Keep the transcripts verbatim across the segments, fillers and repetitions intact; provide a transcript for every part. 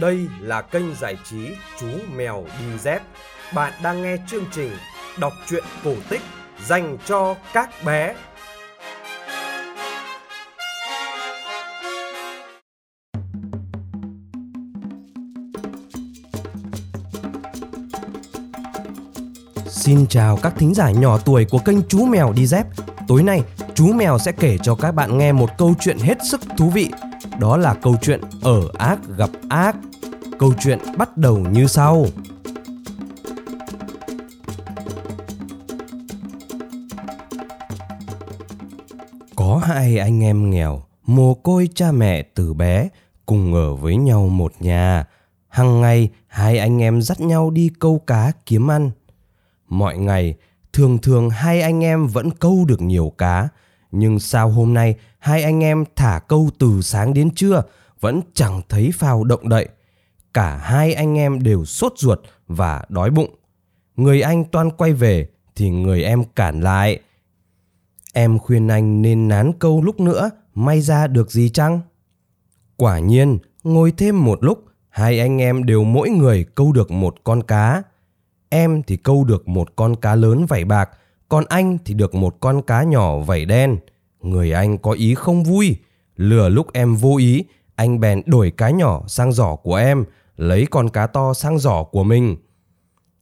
Đây là kênh giải trí Chú Mèo Đi Dép. Bạn đang nghe chương trình đọc truyện cổ tích dành cho các bé. Xin chào các thính giả nhỏ tuổi của kênh Chú Mèo Đi Dép. Tối nay, chú mèo sẽ kể cho các bạn nghe một câu chuyện hết sức thú vị. Đó là câu chuyện Ở Ác Gặp Ác. Câu chuyện bắt đầu như sau. Có hai anh em nghèo, mồ côi cha mẹ từ bé, cùng ở với nhau một nhà. Hằng ngày, hai anh em dắt nhau đi câu cá kiếm ăn. Mọi ngày, thường thường hai anh em vẫn câu được nhiều cá. Nhưng sao hôm nay hai anh em thả câu từ sáng đến trưa vẫn chẳng thấy phao động đậy. Cả hai anh em đều sốt ruột và đói bụng. Người anh toan quay về thì người em cản lại. Em khuyên anh nên nán câu lúc nữa, may ra được gì chăng? Quả nhiên, ngồi thêm một lúc, hai anh em đều mỗi người câu được một con cá. Em thì câu được một con cá lớn vảy bạc, còn anh thì được một con cá nhỏ vảy đen. Người anh có ý không vui. Lừa lúc em vô ý, anh bèn đổi cá nhỏ sang giỏ của em, lấy con cá to sang giỏ của mình.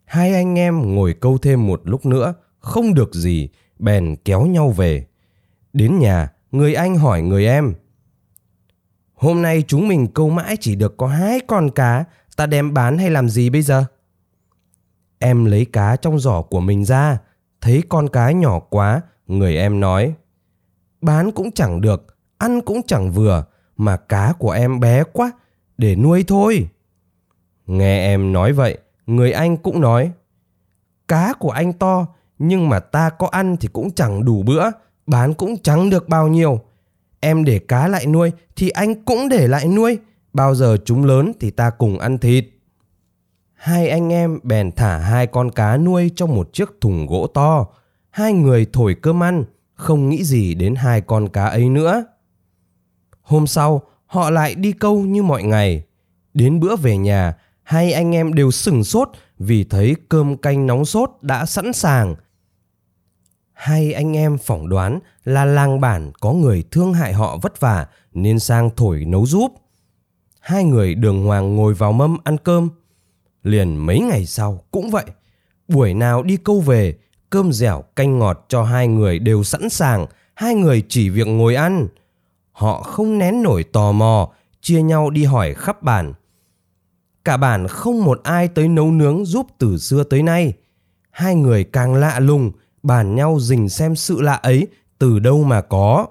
Hai anh em ngồi câu thêm một lúc nữa, không được gì, bèn kéo nhau về. Đến nhà, người anh hỏi người em. Hôm nay chúng mình câu mãi chỉ được có hai con cá, ta đem bán hay làm gì bây giờ? Em lấy cá trong giỏ của mình ra, thấy con cá nhỏ quá, người em nói. Bán cũng chẳng được, ăn cũng chẳng vừa, mà cá của em bé quá, để nuôi thôi. Nghe em nói vậy, người anh cũng nói. Cá của anh to, nhưng mà ta có ăn thì cũng chẳng đủ bữa, bán cũng chẳng được bao nhiêu. Em để cá lại nuôi thì anh cũng để lại nuôi, bao giờ chúng lớn thì ta cùng ăn thịt. Hai anh em bèn thả hai con cá nuôi trong một chiếc thùng gỗ to. Hai người thổi cơm ăn, không nghĩ gì đến hai con cá ấy nữa. Hôm sau, họ lại đi câu như mọi ngày. Đến bữa về nhà, hai anh em đều sửng sốt vì thấy cơm canh nóng sốt đã sẵn sàng. Hai anh em phỏng đoán là làng bản có người thương hại họ vất vả nên sang thổi nấu giúp. Hai người đường hoàng ngồi vào mâm ăn cơm. Liền mấy ngày sau cũng vậy. Buổi nào đi câu về, cơm dẻo canh ngọt cho hai người đều sẵn sàng. Hai người chỉ việc ngồi ăn. Họ không nén nổi tò mò, chia nhau đi hỏi khắp bản. Cả bản không một ai tới nấu nướng giúp từ xưa tới nay. Hai người càng lạ lùng, bàn nhau rình xem sự lạ ấy từ đâu mà có.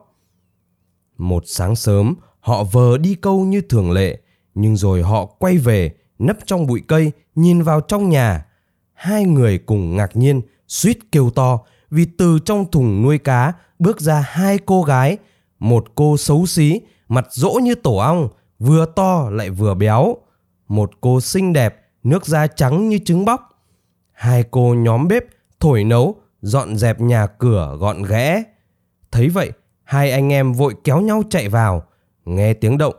Một sáng sớm, họ vờ đi câu như thường lệ, nhưng rồi họ quay về, nấp trong bụi cây, nhìn vào trong nhà. Hai người cùng ngạc nhiên, suýt kêu to, vì từ trong thùng nuôi cá bước ra hai cô gái. Một cô xấu xí, mặt rỗ như tổ ong, vừa to lại vừa béo. Một cô xinh đẹp, nước da trắng như trứng bóc. Hai cô nhóm bếp, thổi nấu, dọn dẹp nhà cửa gọn ghẽ. Thấy vậy, hai anh em vội kéo nhau chạy vào. Nghe tiếng động,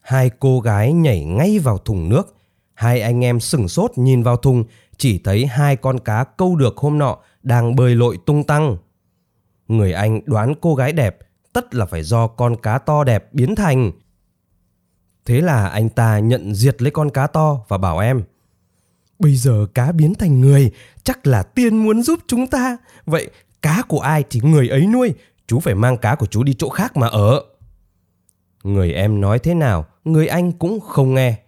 hai cô gái nhảy ngay vào thùng nước. Hai anh em sửng sốt nhìn vào thùng, chỉ thấy hai con cá câu được hôm nọ đang bơi lội tung tăng. Người anh đoán cô gái đẹp, tất là phải do con cá to đẹp biến thành. Thế là anh ta nhận diệt lấy con cá to và bảo em. Bây giờ cá biến thành người, chắc là tiên muốn giúp chúng ta. Vậy cá của ai thì người ấy nuôi, chú phải mang cá của chú đi chỗ khác mà ở. Người em nói thế nào, người anh cũng không nghe.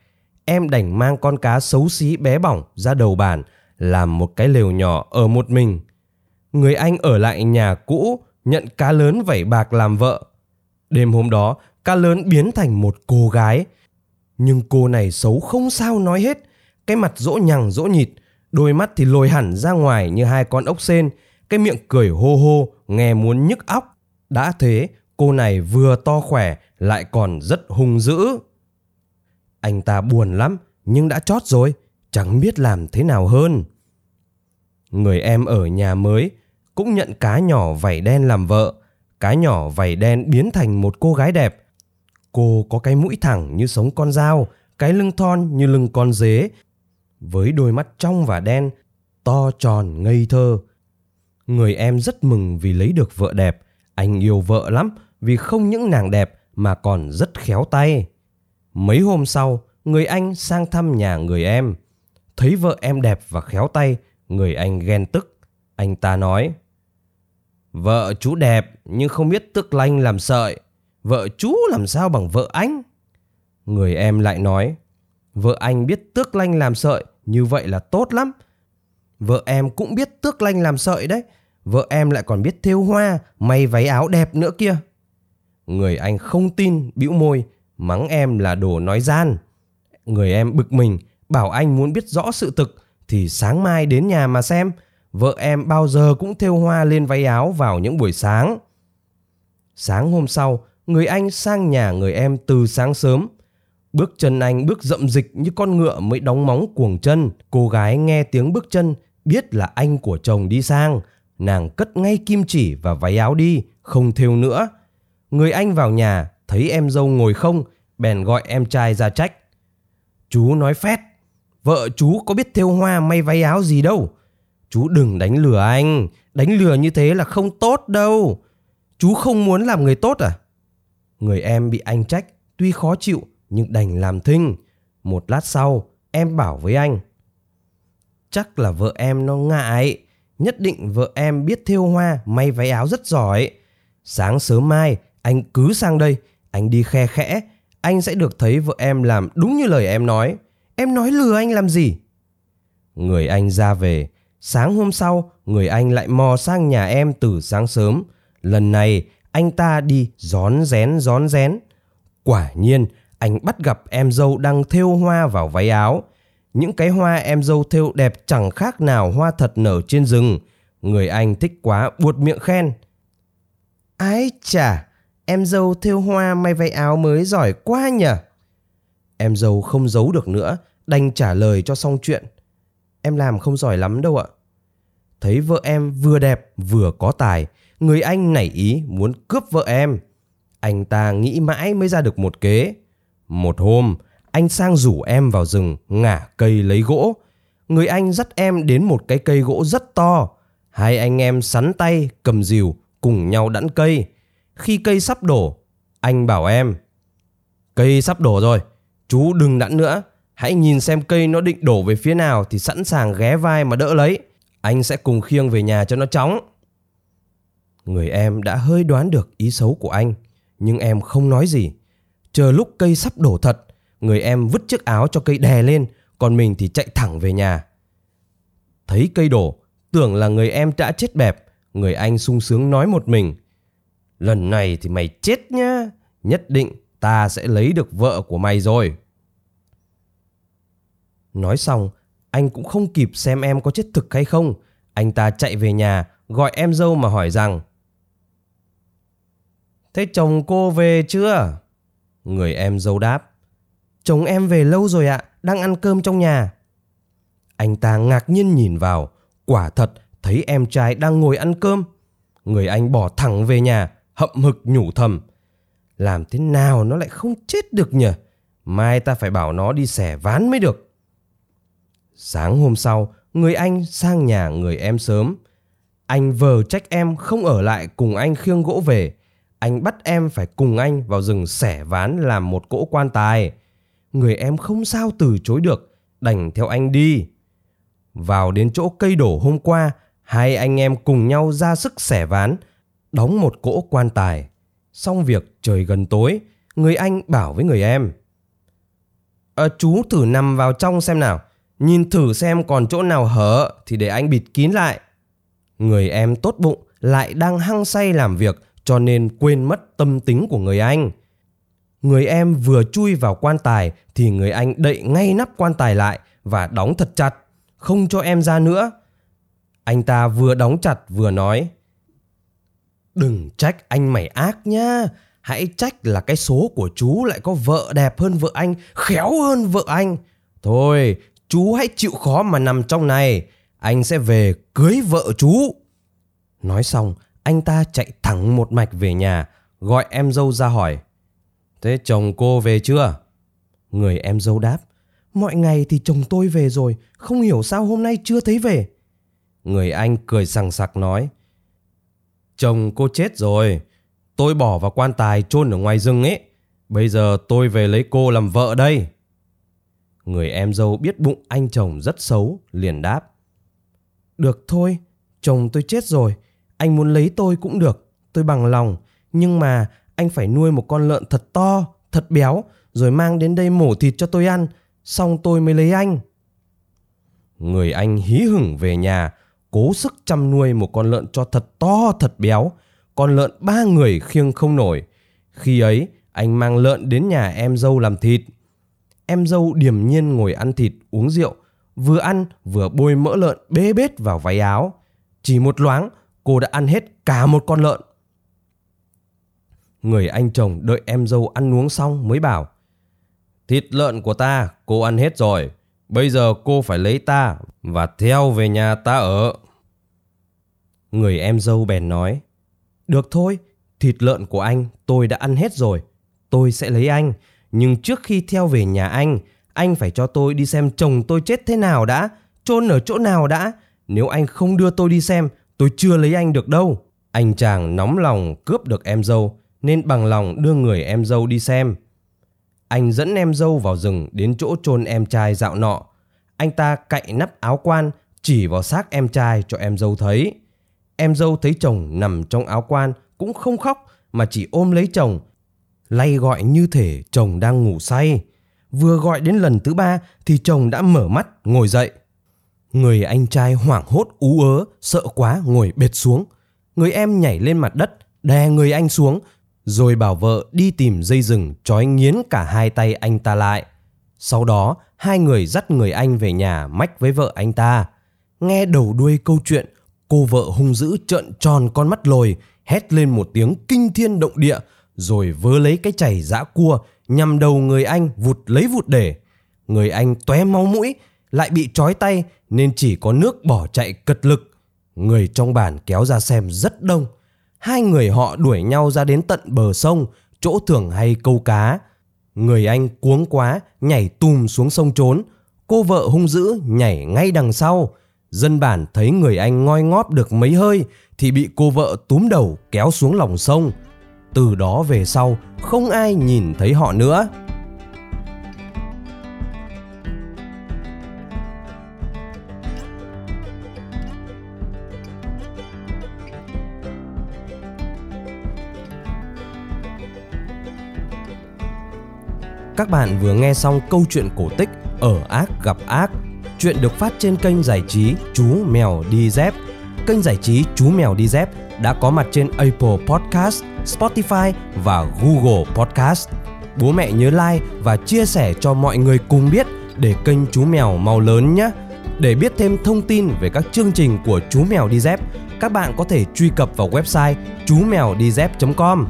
Em đành mang con cá xấu xí bé bỏng ra đầu bàn, làm một cái lều nhỏ ở một mình. Người anh ở lại nhà cũ, nhận cá lớn vảy bạc làm vợ. Đêm hôm đó, cá lớn biến thành một cô gái. Nhưng cô này xấu không sao nói hết. Cái mặt rỗ nhằng rỗ nhịt, đôi mắt thì lồi hẳn ra ngoài như hai con ốc sên. Cái miệng cười hô hô, nghe muốn nhức óc. Đã thế, cô này vừa to khỏe, lại còn rất hung dữ. Anh ta buồn lắm, nhưng đã chót rồi, chẳng biết làm thế nào hơn. Người em ở nhà mới cũng nhận cá nhỏ vảy đen làm vợ. Cá nhỏ vảy đen biến thành một cô gái đẹp. Cô có cái mũi thẳng như sống con dao, cái lưng thon như lưng con dế, với đôi mắt trong và đen, to tròn ngây thơ. Người em rất mừng vì lấy được vợ đẹp, anh yêu vợ lắm vì không những nàng đẹp mà còn rất khéo tay. Mấy hôm sau, người anh sang thăm nhà người em. Thấy vợ em đẹp và khéo tay, người anh ghen tức. Anh ta nói: "Vợ chú đẹp nhưng không biết tước lanh làm sợi, vợ chú làm sao bằng vợ anh?" Người em lại nói: "Vợ anh biết tước lanh làm sợi, như vậy là tốt lắm. Vợ em cũng biết tước lanh làm sợi đấy, vợ em lại còn biết thêu hoa, may váy áo đẹp nữa kia." Người anh không tin, bĩu môi, mắng em là đồ nói gian. Người em bực mình, bảo anh muốn biết rõ sự thực thì sáng mai đến nhà mà xem, vợ em bao giờ cũng thêu hoa lên váy áo vào những buổi sáng. Sáng hôm sau, người anh sang nhà người em từ sáng sớm. Bước chân anh bước dậm dịch như con ngựa mới đóng móng cuồng chân. Cô gái nghe tiếng bước chân, biết là anh của chồng đi sang. Nàng cất ngay kim chỉ và váy áo đi, không thêu nữa. Người anh vào nhà, thấy em dâu ngồi không, bèn gọi em trai ra trách. "Chú nói phét, vợ chú có biết thêu hoa may váy áo gì đâu. Chú đừng đánh lừa anh, đánh lừa như thế là không tốt đâu. Chú không muốn làm người tốt à?" Người em bị anh trách, tuy khó chịu nhưng đành làm thinh. Một lát sau, em bảo với anh: "Chắc là vợ em nó ngại, nhất định vợ em biết thêu hoa may váy áo rất giỏi. Sáng sớm mai anh cứ sang đây, anh đi khe khẽ, anh sẽ được thấy vợ em làm đúng như lời em nói. Em nói lừa anh làm gì?" Người anh ra về. Sáng hôm sau, người anh lại mò sang nhà em từ sáng sớm. Lần này anh ta đi rón rén rón rén. Quả nhiên anh bắt gặp em dâu đang thêu hoa vào váy áo. Những cái hoa em dâu thêu đẹp chẳng khác nào hoa thật nở trên rừng. Người anh thích quá, buột miệng khen: "Ái chà, em dâu thêu hoa may váy áo mới giỏi quá nhỉ." Em dâu không giấu được nữa, đành trả lời cho xong chuyện: "Em làm không giỏi lắm đâu ạ." Thấy vợ em vừa đẹp vừa có tài, người anh nảy ý muốn cướp vợ em. Anh ta nghĩ mãi mới ra được một kế. Một hôm, anh sang rủ em vào rừng ngả cây lấy gỗ. Người anh dắt em đến một cái cây gỗ rất to. Hai anh em sắn tay cầm rìu cùng nhau đẵn cây. Khi cây sắp đổ, anh bảo em: "Cây sắp đổ rồi, chú đừng đẵn nữa. Hãy nhìn xem cây nó định đổ về phía nào thì sẵn sàng ghé vai mà đỡ lấy. Anh sẽ cùng khiêng về nhà cho nó chóng." Người em đã hơi đoán được ý xấu của anh, nhưng em không nói gì. Chờ lúc cây sắp đổ thật, người em vứt chiếc áo cho cây đè lên, còn mình thì chạy thẳng về nhà. Thấy cây đổ, tưởng là người em đã chết bẹp, người anh sung sướng nói một mình: "Lần này thì mày chết nhá, nhất định ta sẽ lấy được vợ của mày rồi." Nói xong, anh cũng không kịp xem em có chết thực hay không. Anh ta chạy về nhà, gọi em dâu mà hỏi rằng: "Thế chồng cô về chưa?" Người em dâu đáp: "Chồng em về lâu rồi ạ, đang ăn cơm trong nhà." Anh ta ngạc nhiên nhìn vào, quả thật thấy em trai đang ngồi ăn cơm. Người anh bỏ thẳng về nhà, hậm hực nhủ thầm: "Làm thế nào nó lại không chết được nhỉ? Mai ta phải bảo nó đi xẻ ván mới được." Sáng hôm sau, người anh sang nhà người em sớm. Anh vờ trách em không ở lại cùng anh khiêng gỗ về. Anh bắt em phải cùng anh vào rừng xẻ ván làm một cỗ quan tài. Người em không sao từ chối được, đành theo anh đi. Vào đến chỗ cây đổ hôm qua, hai anh em cùng nhau ra sức xẻ ván, đóng một cỗ quan tài. Xong việc trời gần tối, người anh bảo với người em: à, "Chú thử nằm vào trong xem nào, nhìn thử xem còn chỗ nào hở thì để anh bịt kín lại." Người em tốt bụng lại đang hăng say làm việc, cho nên quên mất tâm tính của người anh. Người em vừa chui vào quan tài thì người anh đậy ngay nắp quan tài lại và đóng thật chặt, không cho em ra nữa. Anh ta vừa đóng chặt vừa nói: "Đừng trách anh mày ác nhá, hãy trách là cái số của chú lại có vợ đẹp hơn vợ anh, khéo hơn vợ anh. Thôi, chú hãy chịu khó mà nằm trong này, anh sẽ về cưới vợ chú." Nói xong, anh ta chạy thẳng một mạch về nhà, gọi em dâu ra hỏi: "Thế chồng cô về chưa?" Người em dâu đáp, mọi ngày thì chồng tôi về rồi, không hiểu sao hôm nay chưa thấy về. Người anh cười sằng sặc nói, chồng cô chết rồi, tôi bỏ vào quan tài chôn ở ngoài rừng ấy, bây giờ tôi về lấy cô làm vợ đây. Người em dâu biết bụng anh chồng rất xấu, liền đáp, được thôi, chồng tôi chết rồi, anh muốn lấy tôi cũng được, tôi bằng lòng, nhưng mà anh phải nuôi một con lợn thật to, thật béo, rồi mang đến đây mổ thịt cho tôi ăn, xong tôi mới lấy anh. Người anh hí hửng về nhà, cố sức chăm nuôi một con lợn cho thật to, thật béo, con lợn ba người khiêng không nổi. Khi ấy, anh mang lợn đến nhà em dâu làm thịt. Em dâu điềm nhiên ngồi ăn thịt, uống rượu, vừa ăn vừa bôi mỡ lợn bê bết vào váy áo. Chỉ một loáng, cô đã ăn hết cả một con lợn. Người anh chồng đợi em dâu ăn uống xong mới bảo, thịt lợn của ta cô ăn hết rồi, bây giờ cô phải lấy ta và theo về nhà ta ở. Người em dâu bèn nói, được thôi, thịt lợn của anh tôi đã ăn hết rồi, tôi sẽ lấy anh. Nhưng trước khi theo về nhà anh, anh phải cho tôi đi xem chồng tôi chết thế nào đã, chôn ở chỗ nào đã. Nếu anh không đưa tôi đi xem, tôi chưa lấy anh được đâu. Anh chàng nóng lòng cướp được em dâu, nên bằng lòng đưa người em dâu đi xem. Anh dẫn em dâu vào rừng đến chỗ chôn em trai dạo nọ. Anh ta cạy nắp áo quan, chỉ vào xác em trai cho em dâu thấy. Em dâu thấy chồng nằm trong áo quan cũng không khóc mà chỉ ôm lấy chồng, lay gọi như thể chồng đang ngủ say. Vừa gọi đến lần thứ ba thì chồng đã mở mắt ngồi dậy. Người anh trai hoảng hốt ú ớ, sợ quá ngồi bệt xuống. Người em nhảy lên mặt đất, đè người anh xuống, rồi bảo vợ đi tìm dây rừng trói nghiến cả hai tay anh ta lại. Sau đó, hai người dắt người anh về nhà mách với vợ anh ta. Nghe đầu đuôi câu chuyện, cô vợ hung dữ trợn tròn con mắt lồi, hét lên một tiếng kinh thiên động địa, rồi vớ lấy cái chày giã cua, nhằm đầu người anh vụt lấy vụt để. Người anh tóe máu mũi, lại bị trói tay nên chỉ có nước bỏ chạy cật lực. Người trong bản kéo ra xem rất đông. Hai người họ đuổi nhau ra đến tận bờ sông, chỗ thường hay câu cá. Người anh cuống quá, nhảy tùm xuống sông trốn. Cô vợ hung dữ nhảy ngay đằng sau. Dân bản thấy người anh ngoi ngóp được mấy hơi thì bị cô vợ túm đầu kéo xuống lòng sông. Từ đó về sau, không ai nhìn thấy họ nữa. Các bạn vừa nghe xong câu chuyện cổ tích Ở Ác Gặp Ác. Chuyện được phát trên kênh giải trí Chú Mèo Đi Dép. Kênh giải trí Chú Mèo Đi Dép đã có mặt trên Apple Podcast, Spotify và Google Podcast. Bố mẹ nhớ like và chia sẻ cho mọi người cùng biết để kênh Chú Mèo mau lớn nhé. Để biết thêm thông tin về các chương trình của Chú Mèo Đi Dép, các bạn có thể truy cập vào website chú mèo đi dép chấm com.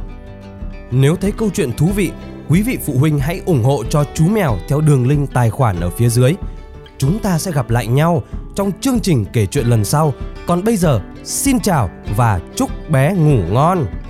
Nếu thấy câu chuyện thú vị, quý vị phụ huynh hãy ủng hộ cho Chú Mèo theo đường link tài khoản ở phía dưới. Chúng ta sẽ gặp lại nhau trong chương trình kể chuyện lần sau. Còn bây giờ, xin chào và chúc bé ngủ ngon.